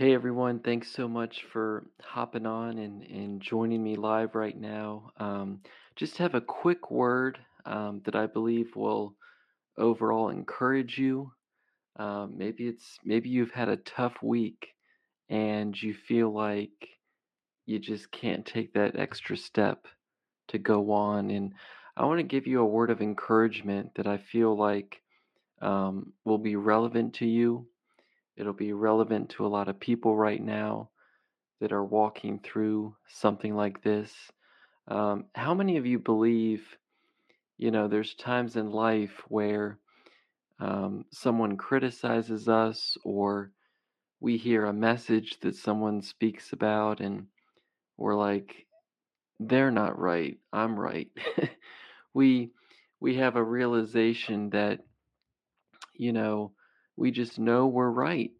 Hey everyone, thanks so much for hopping on and joining me live right now. Just have a quick word that I believe will overall encourage you. Maybe you've had a tough week and you feel like you just can't take that extra step to go on. And I want to give you a word of encouragement that I feel like will be relevant to you. It'll be relevant to a lot of people right now that are walking through something like this. How many of you believe, there's times in life where someone criticizes us or we hear a message that someone speaks about and we're like, they're not right, I'm right. We have a realization that, we just know we're right.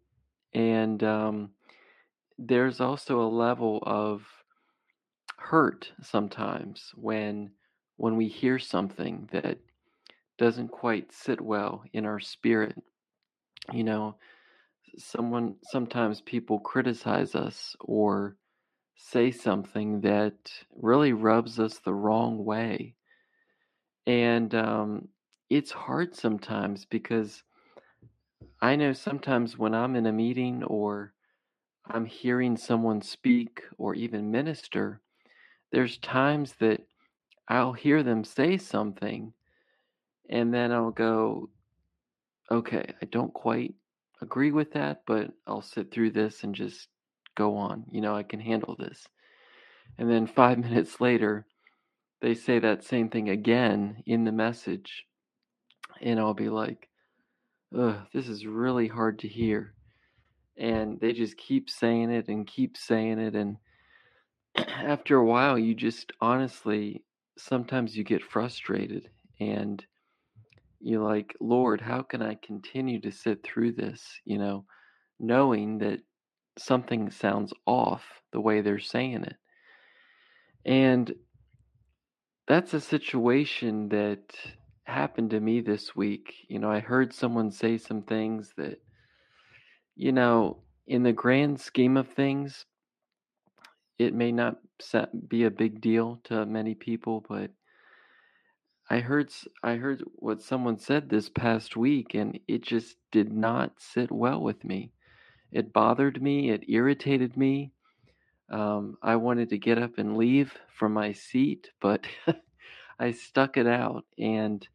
And there's also a level of hurt sometimes when we hear something that doesn't quite sit well in our spirit. Sometimes people criticize us or say something that really rubs us the wrong way. And it's hard sometimes because I know sometimes when I'm in a meeting or I'm hearing someone speak or even minister, there's times that I'll hear them say something and then I'll go, okay, I don't quite agree with that, but I'll sit through this and just go on. I can handle this. And then 5 minutes later, they say that same thing again in the message. And I'll be like, ugh, this is really hard to hear. And they just keep saying it. And after a while, you just honestly, sometimes you get frustrated and you're like, Lord, how can I continue to sit through this? Knowing that something sounds off the way they're saying it. And that's a situation that happened to me this week. I heard someone say some things that, in the grand scheme of things, it may not be a big deal to many people, but I heard what someone said this past week, and it just did not sit well with me. It bothered me. It irritated me. I wanted to get up and leave from my seat, but I stuck it out, and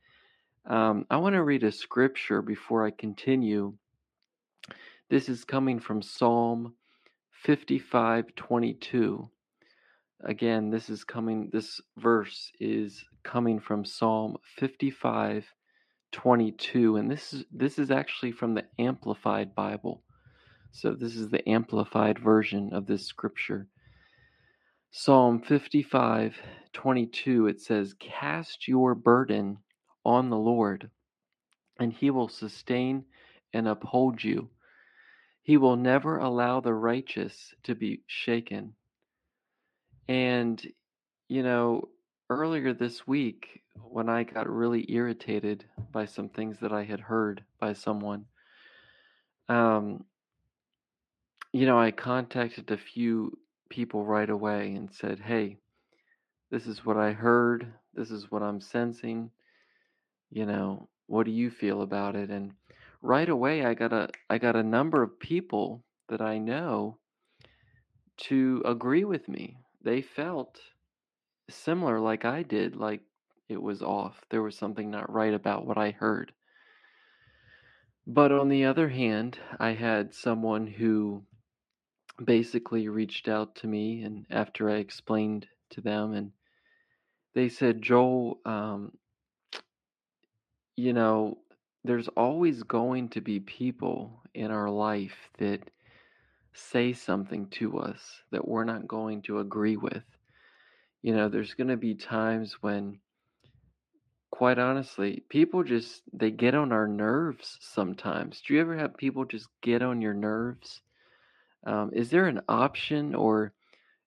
I want to read a scripture before I continue. This is coming from Psalm 55:22. Again, this verse is coming from Psalm 55:22, and this is actually from the Amplified Bible. So this is the amplified version of this scripture. Psalm 55:22, it says, "Cast your burden on the Lord, and he will sustain and uphold you. He will never allow the righteous to be shaken." And, earlier this week, when I got really irritated by some things that I had heard by someone, I contacted a few people right away and said, hey, this is what I heard, this is what I'm sensing, what do you feel about it? And right away I got a number of people that I know to agree with me. They felt similar like I did, like it was off. There was something not right about what I heard. But on the other hand, I had someone who basically reached out to me, and after I explained to them, and they said, Joel, there's always going to be people in our life that say something to us that we're not going to agree with. There's going to be times when, quite honestly, people just, they get on our nerves sometimes. Do you ever have people just get on your nerves? Is there an option, or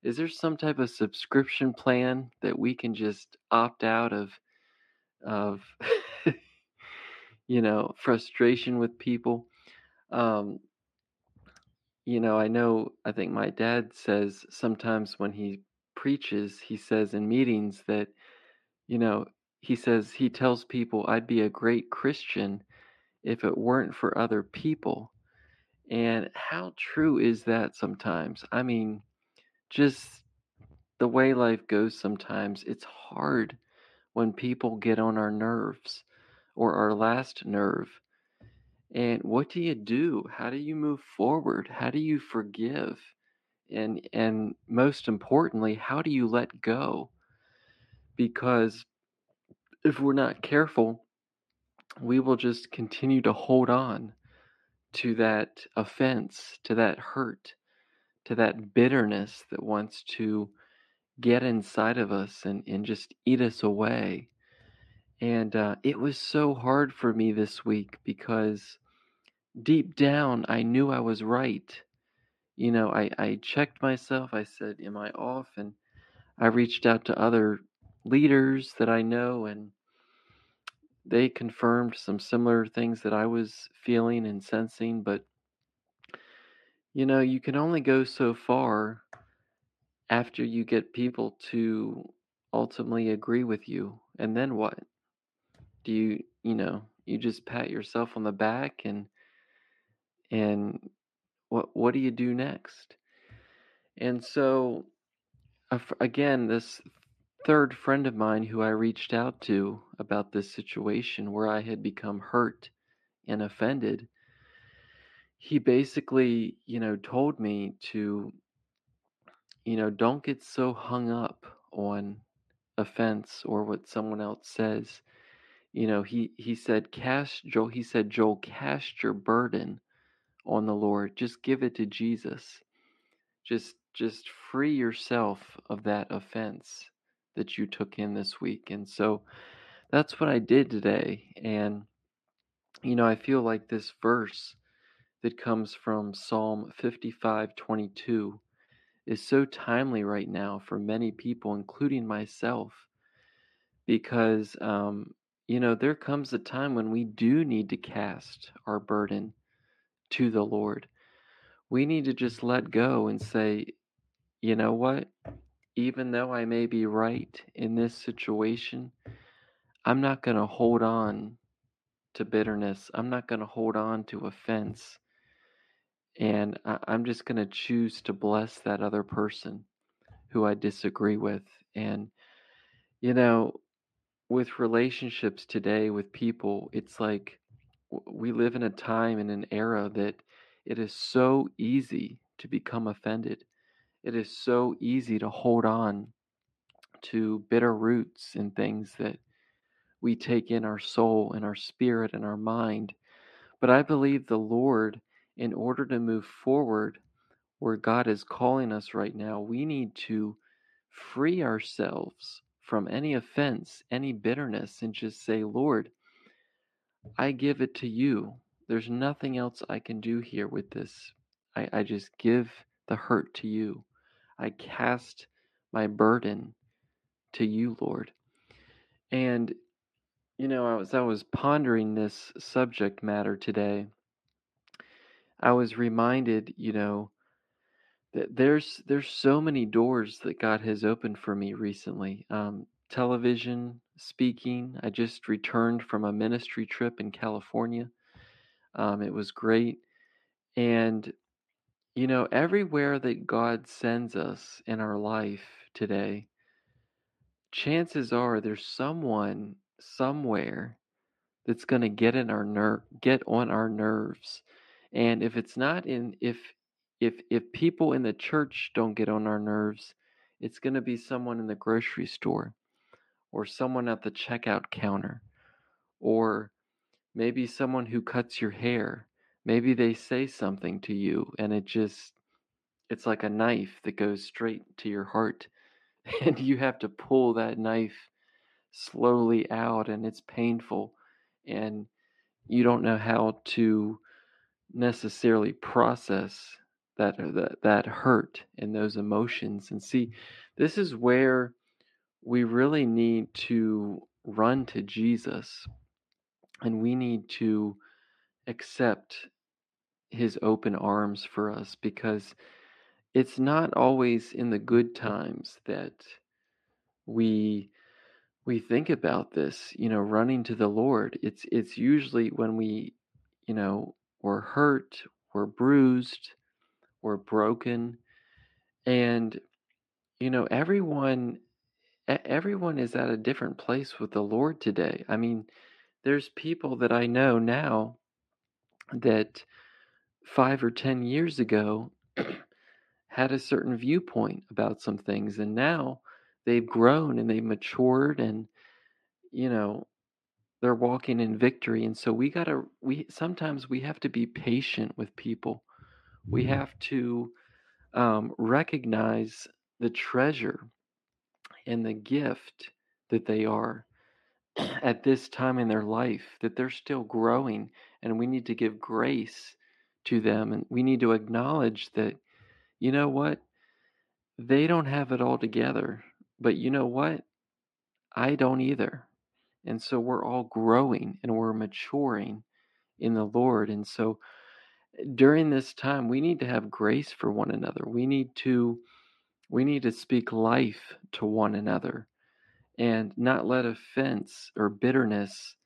is there some type of subscription plan that we can just opt out of frustration with people? I think my dad says sometimes when he preaches, he says in meetings that, he says he tells people, I'd be a great Christian if it weren't for other people. And how true is that sometimes? I mean, just the way life goes sometimes, it's hard when people get on our nerves or our last nerve. And what do you do? How do you move forward? How do you forgive? And most importantly, how do you let go? Because if we're not careful, we will just continue to hold on to that offense, to that hurt, to that bitterness that wants to get inside of us and just eat us away. And it was so hard for me this week because deep down, I knew I was right. I checked myself. I said, am I off? And I reached out to other leaders that I know, and they confirmed some similar things that I was feeling and sensing. But, you can only go so far after you get people to ultimately agree with you. And then what? Do you just pat yourself on the back and what do you do next? And so, again, this third friend of mine who I reached out to about this situation where I had become hurt and offended, he basically, told me to, don't get so hung up on offense or what someone else says. He said, Joel, cast your burden on the Lord. Just give it to Jesus. Just free yourself of that offense that you took in this week. And so that's what I did today. And, I feel like this verse that comes from Psalm 55:22 is so timely right now for many people, including myself, because, there comes a time when we do need to cast our burden to the Lord. We need to just let go and say, you know what? Even though I may be right in this situation, I'm not going to hold on to bitterness. I'm not going to hold on to offense. And I'm just going to choose to bless that other person who I disagree with. And, with relationships today with people, it's like we live in a time and an era that it is so easy to become offended. It is so easy to hold on to bitter roots and things that we take in our soul and our spirit and our mind. But I believe the Lord, in order to move forward where God is calling us right now, we need to free ourselves from any offense, any bitterness, and just say, Lord, I give it to you. There's nothing else I can do here with this. I just give the hurt to you. I cast my burden to you, Lord. And, as I was pondering this subject matter today, I was reminded, that there's so many doors that God has opened for me recently. Television, speaking. I just returned from a ministry trip in California. It was great. And, everywhere that God sends us in our life today, chances are there's someone somewhere that's going to get on our nerves. And if it's not if people in the church don't get on our nerves, it's going to be someone in the grocery store or someone at the checkout counter, or maybe someone who cuts your hair. Maybe they say something to you and it's like a knife that goes straight to your heart, and you have to pull that knife slowly out, and it's painful, and you don't know how to necessarily process that hurt and those emotions. And see, this is where we really need to run to Jesus, and we need to accept his open arms for us, because it's not always in the good times that we think about this, running to the Lord. It's usually when we, we're hurt, we're bruised, we're broken. And, everyone is at a different place with the Lord today. I mean, there's people that I know now that 5 or 10 years ago had a certain viewpoint about some things, and now they've grown and they've matured, and they're walking in victory. And so we have to be patient with people. We have to recognize the treasure and the gift that they are at this time in their life, that they're still growing, and we need to give grace to them, and we need to acknowledge that, they don't have it all together, but I don't either. And so we're all growing and we're maturing in the Lord. And so during this time, we need to have grace for one another. We need to speak life to one another and not let offense or bitterness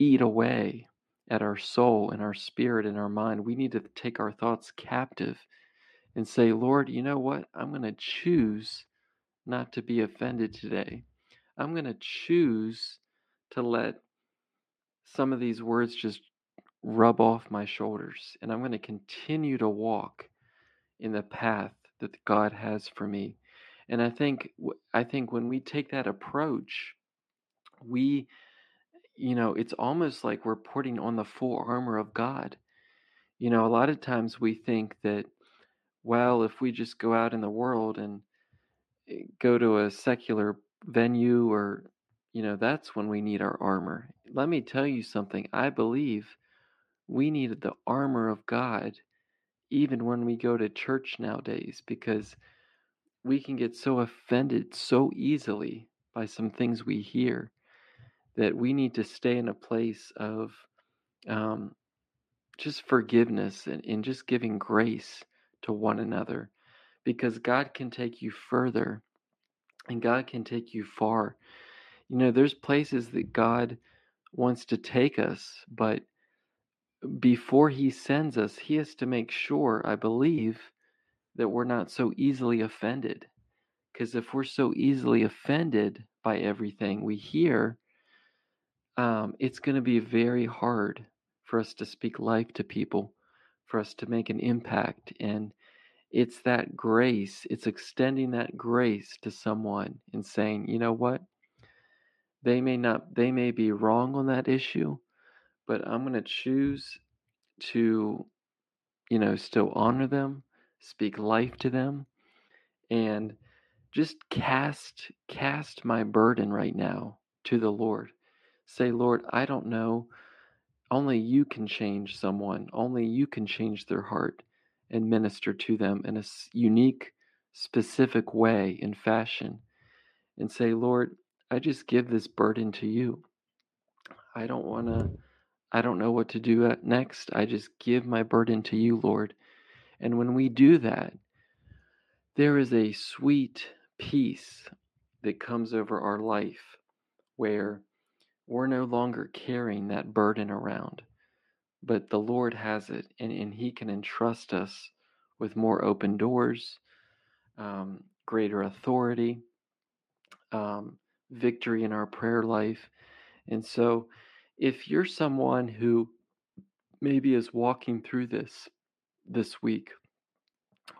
eat away at our soul and our spirit and our mind. We need to take our thoughts captive and say, Lord, I'm going to choose not to be offended today. I'm going to choose to let some of these words just rub off my shoulders. And I'm going to continue to walk in the path that God has for me. And I think when we take that approach, it's almost like we're putting on the full armor of God. A lot of times we think that, well, if we just go out in the world and go to a secular venue, or, that's when we need our armor. Let me tell you something. I believe we needed the armor of God even when we go to church nowadays, because we can get so offended so easily by some things we hear that we need to stay in a place of just forgiveness and just giving grace to one another, because God can take you further and God can take you far. There's places that God wants to take us, but before he sends us, he has to make sure, I believe, that we're not so easily offended. Because if we're so easily offended by everything we hear, it's going to be very hard for us to speak life to people, for us to make an impact. And it's that grace, it's extending that grace to someone and saying, they may be wrong on that issue, but I'm going to choose to, still honor them, speak life to them, and just cast my burden right now to the Lord. Say, Lord, I don't know. Only you can change someone. Only you can change their heart and minister to them in a unique, specific way and fashion. And say, Lord, I just give this burden to you. I don't know what to do next. I just give my burden to you, Lord. And when we do that, there is a sweet peace that comes over our life where we're no longer carrying that burden around, but the Lord has it, and he can entrust us with more open doors, greater authority, victory in our prayer life. And so if you're someone who maybe is walking through this week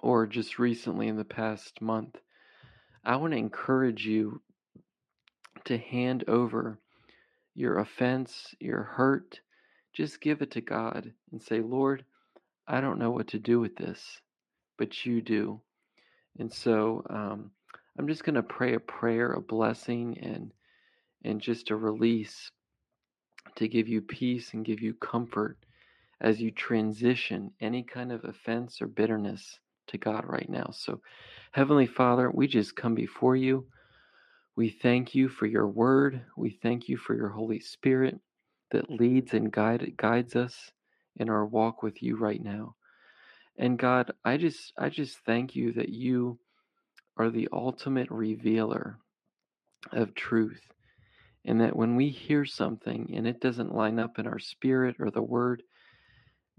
or just recently in the past month, I want to encourage you to hand over your offense, your hurt. Just give it to God and say, Lord, I don't know what to do with this, but you do. And so I'm just going to pray a prayer, a blessing, and just a release to give you peace and give you comfort as you transition any kind of offense or bitterness to God right now. So, Heavenly Father, we just come before you. We thank you for your word. We thank you for your Holy Spirit that leads and guides us in our walk with you right now. And God, I just thank you that you are the ultimate revealer of truth. And that when we hear something and it doesn't line up in our spirit or the word,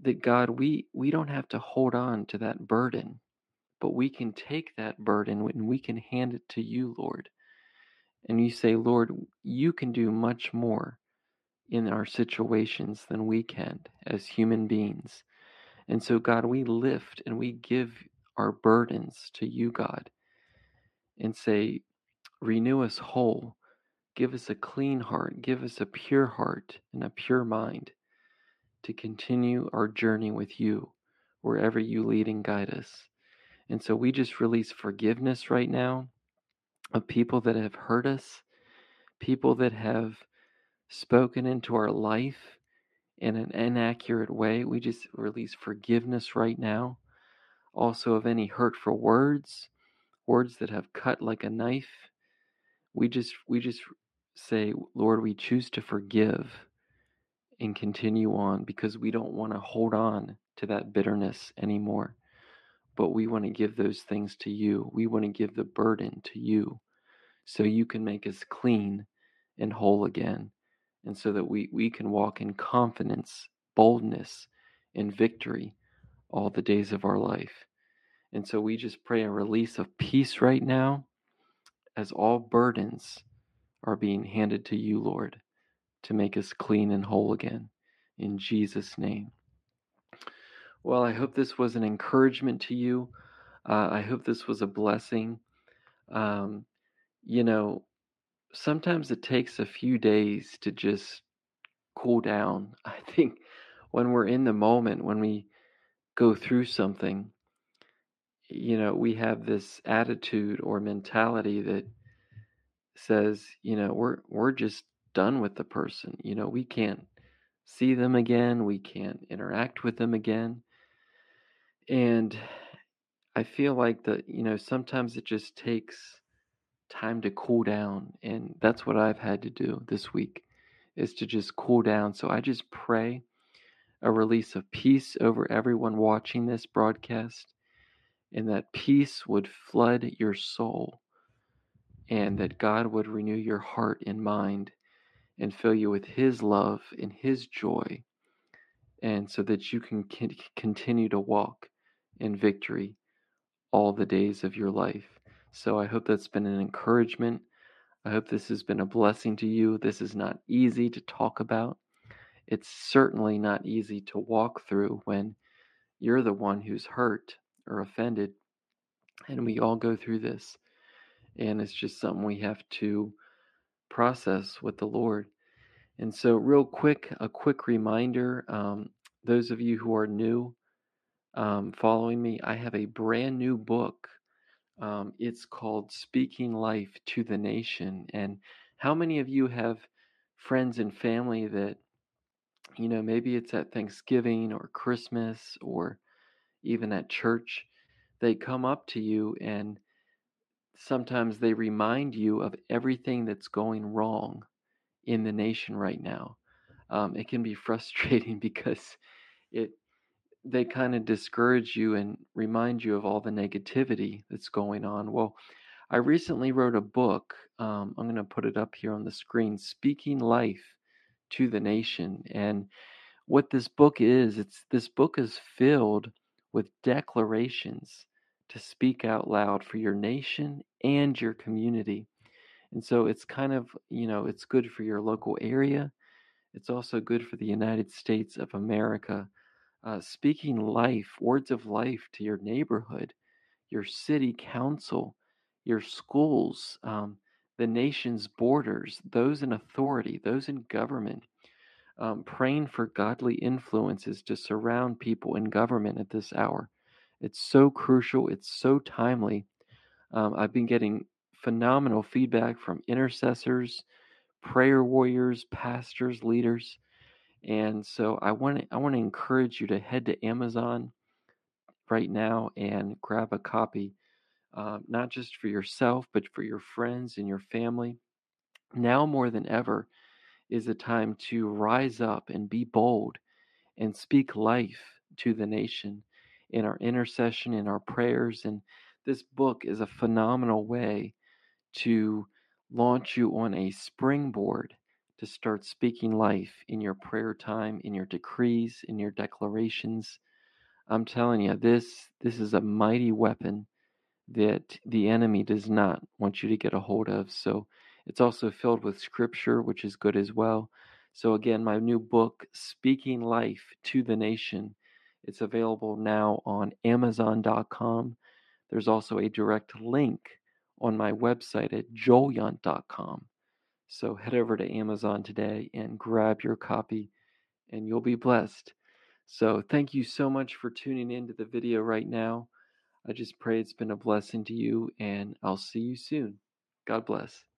that God, we don't have to hold on to that burden, but we can take that burden and we can hand it to you, Lord. And you say, Lord, you can do much more in our situations than we can as human beings. And so, God, we lift and we give our burdens to you, God, and say, renew us whole. Give us a clean heart. Give us a pure heart and a pure mind to continue our journey with you, wherever you lead and guide us. And so we just release forgiveness right now of people that have hurt us, people that have spoken into our life in an inaccurate way. We just release forgiveness right now. Also of any hurtful words, words that have cut like a knife. We just say, Lord, we choose to forgive and continue on because we don't want to hold on to that bitterness anymore. But we want to give those things to you. We want to give the burden to you so you can make us clean and whole again. And so that we can walk in confidence, boldness, and victory all the days of our life. And so we just pray a release of peace right now as all burdens are being handed to you, Lord, to make us clean and whole again. In Jesus' name. Well, I hope this was an encouragement to you. I hope this was a blessing. Sometimes it takes a few days to just cool down. I think when we're in the moment, when we go through something, we have this attitude or mentality that says, we're just done with the person. We can't see them again. We can't interact with them again. And I feel like that, sometimes it just takes time to cool down. And that's what I've had to do this week, is to just cool down. So I just pray a release of peace over everyone watching this broadcast, and that peace would flood your soul, and that God would renew your heart and mind and fill you with his love and his joy, and so that you can continue to walk in victory all the days of your life. So I hope that's been an encouragement. I hope this has been a blessing to you. This is not easy to talk about. It's certainly not easy to walk through when you're the one who's hurt or offended, and we all go through this, and it's just something we have to process with the Lord. And so real quick, a quick reminder, those of you who are new following me, I have a brand new book. It's called Speaking Life to the Nation. And how many of you have friends and family that, maybe it's at Thanksgiving or Christmas or even at church, they come up to you and sometimes they remind you of everything that's going wrong in the nation right now. It can be frustrating because they kind of discourage you and remind you of all the negativity that's going on. Well, I recently wrote a book. I'm going to put it up here on the screen, Speaking Life to the Nation. And what this book is, this book is filled with declarations to speak out loud for your nation and your community. And so it's kind of, it's good for your local area. It's also good for the United States of America. Speaking life, words of life to your neighborhood, your city council, your schools, the nation's borders, those in authority, those in government. Praying for godly influences to surround people in government at this hour. It's so crucial. It's so timely. I've been getting phenomenal feedback from intercessors, prayer warriors, pastors, leaders. And so I want to encourage you to head to Amazon right now and grab a copy, not just for yourself, but for your friends and your family. Now more than ever is a time to rise up and be bold and speak life to the nation in our intercession, in our prayers. And this book is a phenomenal way to launch you on a springboard to start speaking life in your prayer time, in your decrees, in your declarations. I'm telling you, this is a mighty weapon that the enemy does not want you to get a hold of. So it's also filled with scripture, which is good as well. So again, my new book, Speaking Life to the Nation, it's available now on Amazon.com. There's also a direct link on my website at joelyant.com. So head over to Amazon today and grab your copy, and you'll be blessed. So thank you so much for tuning into the video right now. I just pray it's been a blessing to you, and I'll see you soon. God bless.